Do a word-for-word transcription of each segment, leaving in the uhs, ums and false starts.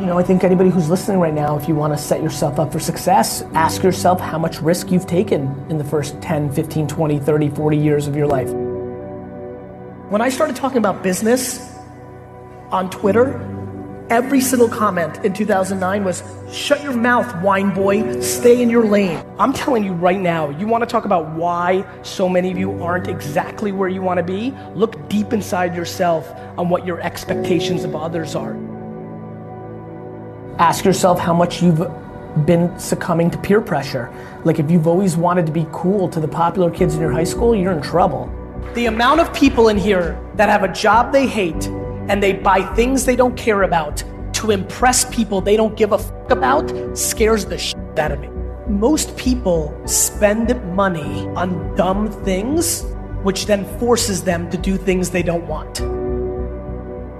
You know, I think anybody who's listening right now, if you want to set yourself up for success, ask yourself how much risk you've taken in the first ten, fifteen, twenty, thirty, forty years of your life. When I started talking about business on Twitter, every single comment in two thousand nine was, shut your mouth, wine boy, stay in your lane. I'm telling you right now, you want to talk about why so many of you aren't exactly where you want to be? Look deep inside yourself on what your expectations of others are. Ask yourself how much you've been succumbing to peer pressure. Like if you've always wanted to be cool to the popular kids in your high school, you're in trouble. The amount of people in here that have a job they hate and they buy things they don't care about to impress people they don't give a fuck about scares the shit out of me. Most people spend money on dumb things, which then forces them to do things they don't want.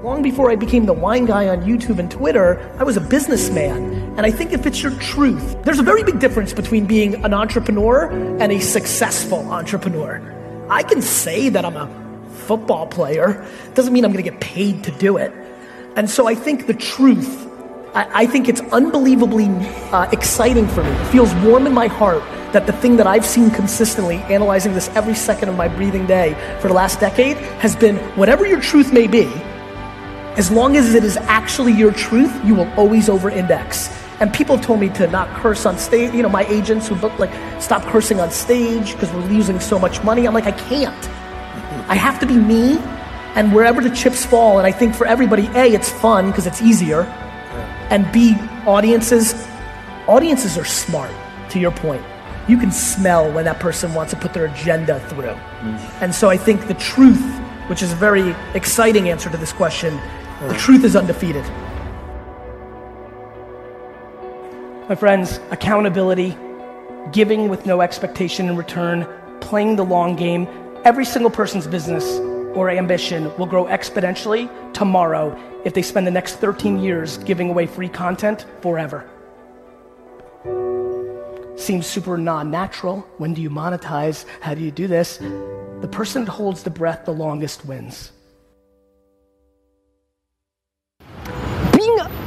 Long before I became the wine guy on YouTube and Twitter, I was a businessman. And I think if it's your truth, there's a very big difference between being an entrepreneur and a successful entrepreneur. I can say that I'm a football player. Doesn't mean I'm gonna get paid to do it. And so I think the truth, I, I think it's unbelievably uh, exciting for me. It feels warm in my heart that the thing that I've seen consistently, analyzing this every second of my breathing day for the last decade, has been whatever your truth may be, as long as it is actually your truth, you will always over-index. And people told me to not curse on stage. You know, my agents who booked, like, stop cursing on stage because we're losing so much money. I'm like, I can't. I have to be me, and wherever the chips fall. And I think for everybody, A, it's fun because it's easier, and B, audiences, audiences are smart, to your point. You can smell when that person wants to put their agenda through. And so I think the truth, which is a very exciting answer to this question, the truth is undefeated. My friends, accountability, giving with no expectation in return, playing the long game, every single person's business or ambition will grow exponentially tomorrow if they spend the next thirteen years giving away free content forever. Seems super non-natural. When do you monetize? How do you do this? The person that holds the breath the longest wins.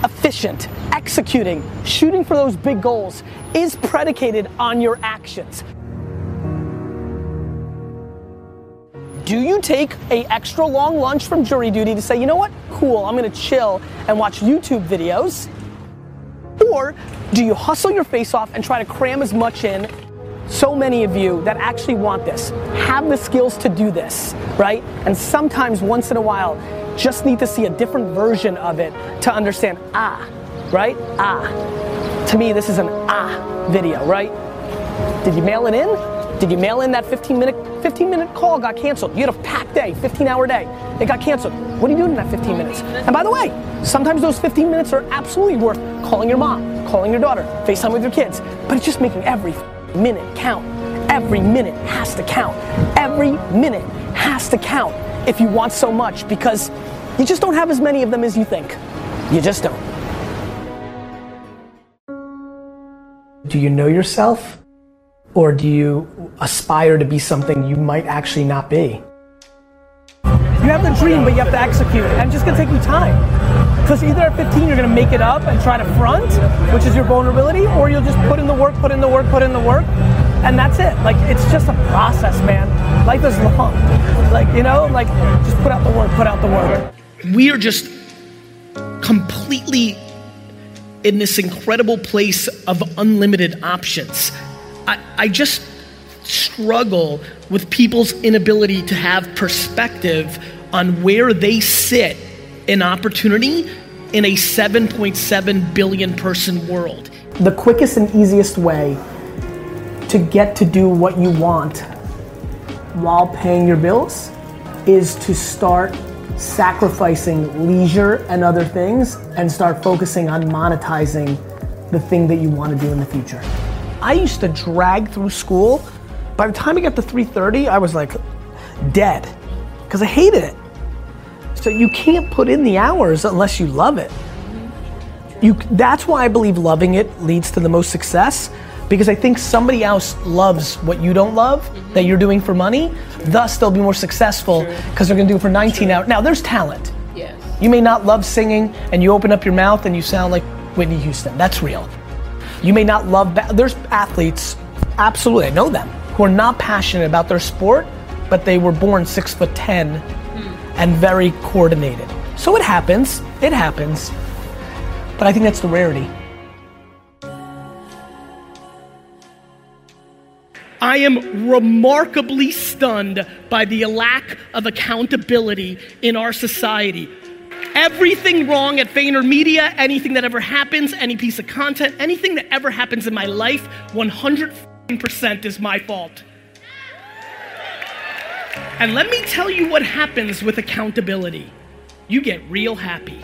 Efficient, executing, shooting for those big goals is predicated on your actions. Do you take a extra long lunch from jury duty to say, you know what, cool, I'm gonna chill and watch YouTube videos? Or do you hustle your face off and try to cram as much in? So many of you that actually want this have the skills to do this, right? And sometimes once in a while, just need to see a different version of it to understand, ah, right? Ah. To me, this is an ah video, right? Did you mail it in? Did you mail in that fifteen minute, fifteen minute call got canceled? You had a packed day, fifteen hour day. It got canceled. What are you doing in that fifteen minutes? And by the way, sometimes those fifteen minutes are absolutely worth calling your mom, calling your daughter, FaceTime with your kids, but it's just making every minute count. Every minute has to count. Every minute has to count if you want so much, because you just don't have as many of them as you think. You just don't. Do you know yourself, or do you aspire to be something you might actually not be? You have the dream, but you have to execute it, and it's just going to take you time. Because either at fifteen you're going to make it up and try to front, which is your vulnerability, or you'll just put in the work, put in the work, put in the work, and that's it. Like, it's just a process, man. Life is long. Like, you know, like, just put out the work, put out the work. We are just completely in this incredible place of unlimited options. I, I just struggle with people's inability to have perspective on where they sit in opportunity in a seven point seven billion person world. The quickest and easiest way to get to do what you want while paying your bills is to start sacrificing leisure and other things and start focusing on monetizing the thing that you want to do in the future. I used to drag through school. By the time I got to three thirty, I was like dead because I hated it. So you can't put in the hours unless you love it. You, that's why I believe loving it leads to the most success, because I think somebody else loves what you don't love, mm-hmm. that you're doing for money, sure. Thus they'll be more successful because they're gonna do it for nineteen sure. hours. Now there's talent. Yes. You may not love singing and you open up your mouth and you sound like Whitney Houston, that's real. You may not love, ba- there's athletes, absolutely, I know them, who are not passionate about their sport, but they were born six foot ten mm. and very coordinated. So it happens, it happens, but I think that's the rarity. I am remarkably stunned by the lack of accountability in our society. Everything wrong at VaynerMedia, anything that ever happens, any piece of content, anything that ever happens in my life, one hundred percent is my fault. And let me tell you what happens with accountability. You get real happy.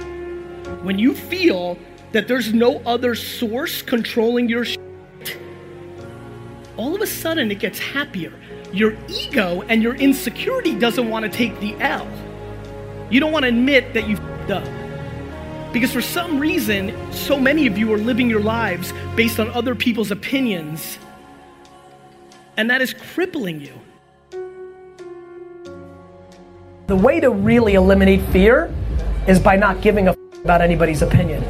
When you feel that there's no other source controlling your shit, all of a sudden it gets happier. Your ego and your insecurity doesn't want to take the L. You don't want to admit that you f***ed up. Because for some reason, so many of you are living your lives based on other people's opinions, and that is crippling you. The way to really eliminate fear is by not giving a f- about anybody's opinion.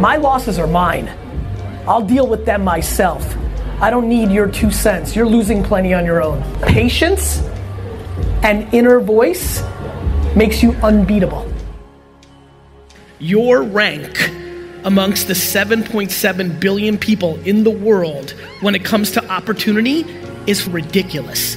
My losses are mine. I'll deal with them myself. I don't need your two cents. You're losing plenty on your own. Patience and inner voice makes you unbeatable. Your rank amongst the seven point seven billion people in the world when it comes to opportunity is ridiculous.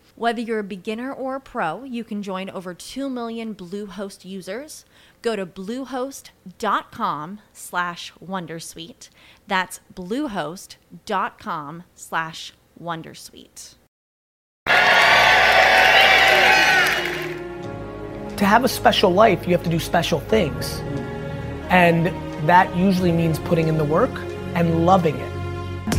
Whether you're a beginner or a pro, you can join over two million Bluehost users. Go to bluehost.com slash WonderSuite. That's bluehost.com slash WonderSuite. To have a special life, you have to do special things. And that usually means putting in the work and loving it.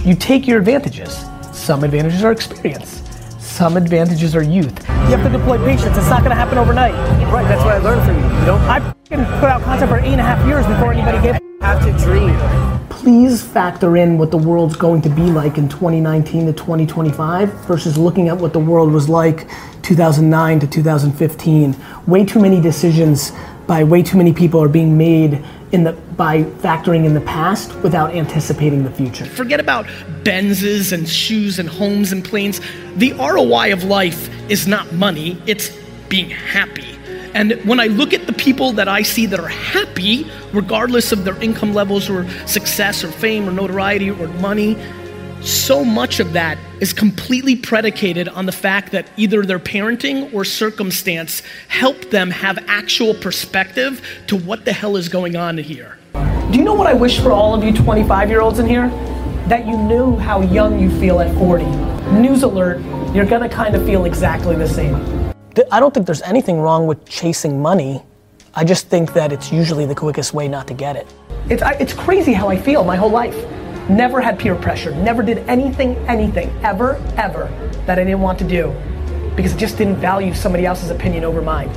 You take your advantages. Some advantages are experience. Some advantages are youth. You have to deploy patience. It's not going to happen overnight. Right, that's what I learned from you. You don't. I f***ing put out content for eight and a half years before anybody gave a f***. Have to dream. Please factor in what the world's going to be like in twenty nineteen to twenty twenty-five versus looking at what the world was like two thousand nine to two thousand fifteen. Way too many decisions by way too many people are being made in the by factoring in the past without anticipating the future. Forget about Benzes and shoes and homes and planes. The R O I of life is not money, it's being happy. And when I look at the people that I see that are happy, regardless of their income levels or success or fame or notoriety or money, so much of that is completely predicated on the fact that either their parenting or circumstance helped them have actual perspective to what the hell is going on here. Do you know what I wish for all of you twenty-five-year-olds in here? That you knew how young you feel at forty. News alert, you're gonna kind of feel exactly the same. I don't think there's anything wrong with chasing money. I just think that it's usually the quickest way not to get it. It's, I, it's crazy how I feel my whole life. Never had peer pressure, never did anything, anything, ever, ever, that I didn't want to do because I just didn't value somebody else's opinion over mine.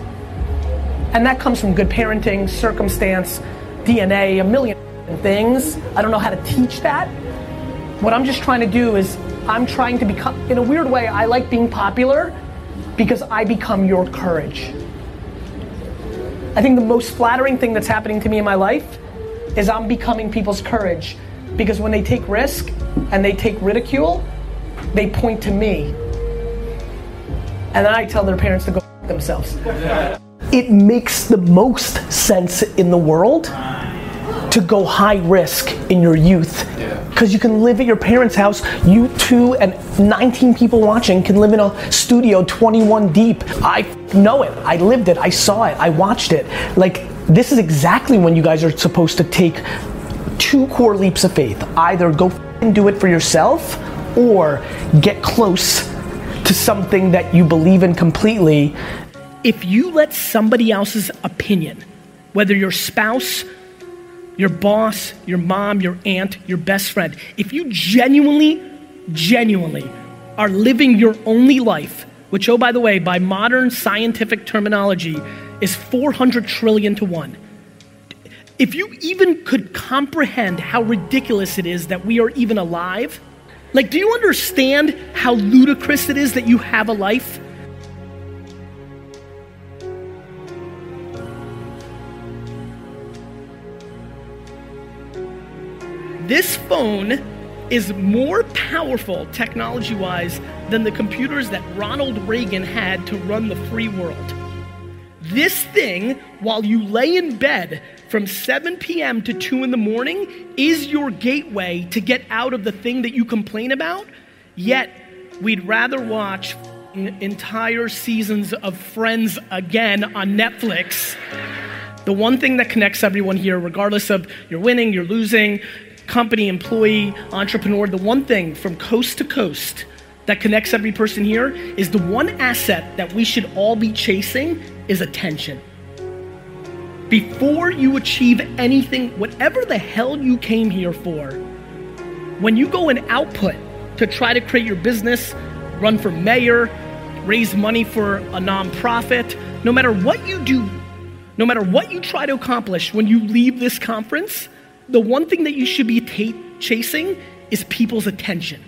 And that comes from good parenting, circumstance, D N A, a million things. I don't know how to teach that. What I'm just trying to do is I'm trying to become, in a weird way, I like being popular because I become your courage. I think the most flattering thing that's happening to me in my life is I'm becoming people's courage. Because when they take risk and they take ridicule, they point to me. And then I tell their parents to go f- themselves. Yeah. It makes the most sense in the world to go high risk in your youth. Because yeah. You can live at your parents' house, you two and nineteen people watching can live in a studio twenty-one deep. I f- know it, I lived it, I saw it, I watched it. Like, this is exactly when you guys are supposed to take two core leaps of faith. Either go f***ing do it for yourself or get close to something that you believe in completely. If you let somebody else's opinion, whether your spouse, your boss, your mom, your aunt, your best friend, if you genuinely, genuinely are living your only life, which, oh, by the way, by modern scientific terminology is four hundred trillion to one. If you even could comprehend how ridiculous it is that we are even alive, like, do you understand how ludicrous it is that you have a life? This phone is more powerful technology-wise than the computers that Ronald Reagan had to run the free world. This thing, while you lay in bed from seven p.m. to two in the morning, is your gateway to get out of the thing that you complain about. Yet, we'd rather watch entire seasons of Friends again on Netflix. The one thing that connects everyone here, regardless of you're winning, you're losing, company, employee, entrepreneur, the one thing from coast to coast that connects every person here is the one asset that we should all be chasing is attention. Before you achieve anything, whatever the hell you came here for, when you go and output to try to create your business, run for mayor, raise money for a nonprofit, no matter what you do, no matter what you try to accomplish, when you leave this conference, the one thing that you should be t- chasing is people's attention.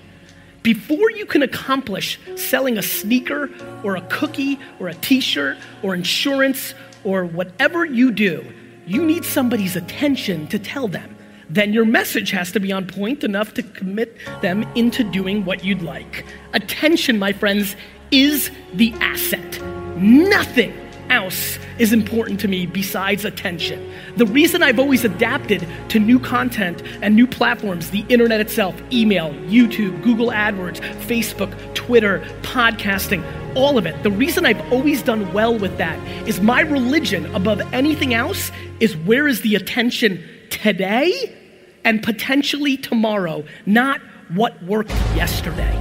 Before you can accomplish selling a sneaker or a cookie or a t-shirt or insurance or whatever you do, you need somebody's attention to tell them. Then your message has to be on point enough to commit them into doing what you'd like. Attention, my friends, is the asset. Nothing else is important to me besides attention. The reason I've always adapted to new content and new platforms, the internet itself, email, YouTube, Google AdWords, Facebook, Twitter, podcasting, all of it. The reason I've always done well with that is my religion above anything else is where is the attention today and potentially tomorrow, not what worked yesterday.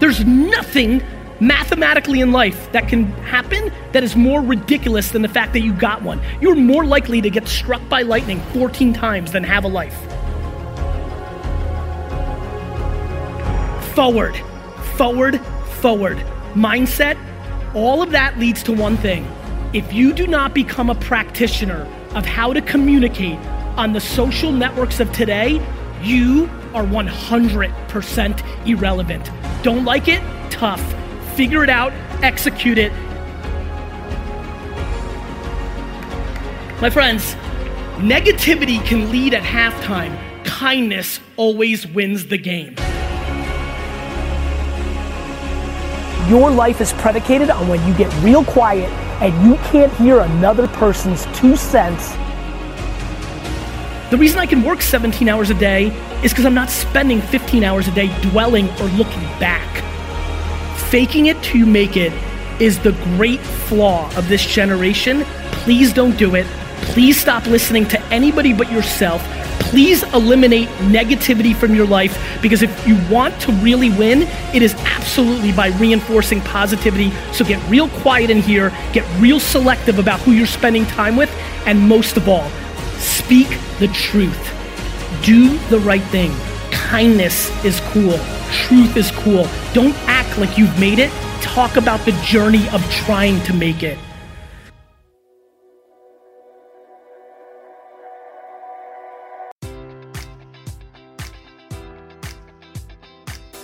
There's nothing mathematically in life that can happen that is more ridiculous than the fact that you got one. You're more likely to get struck by lightning fourteen times than have a life. Forward, forward, forward. Mindset, all of that leads to one thing. If you do not become a practitioner of how to communicate on the social networks of today, you are one hundred percent irrelevant. Don't like it? Tough. Figure it out, execute it. My friends, negativity can lead at halftime. Kindness always wins the game. Your life is predicated on when you get real quiet and you can't hear another person's two cents. The reason I can work seventeen hours a day is because I'm not spending fifteen hours a day dwelling or looking back. Faking it to make it is the great flaw of this generation. Please don't do it. Please stop listening to anybody but yourself. Please eliminate negativity from your life, because if you want to really win, it is absolutely by reinforcing positivity. So get real quiet in here, get real selective about who you're spending time with, and most of all, speak the truth. Do the right thing. Kindness is cool. Truth is cool. Don't act like you've made it. Talk about the journey of trying to make it.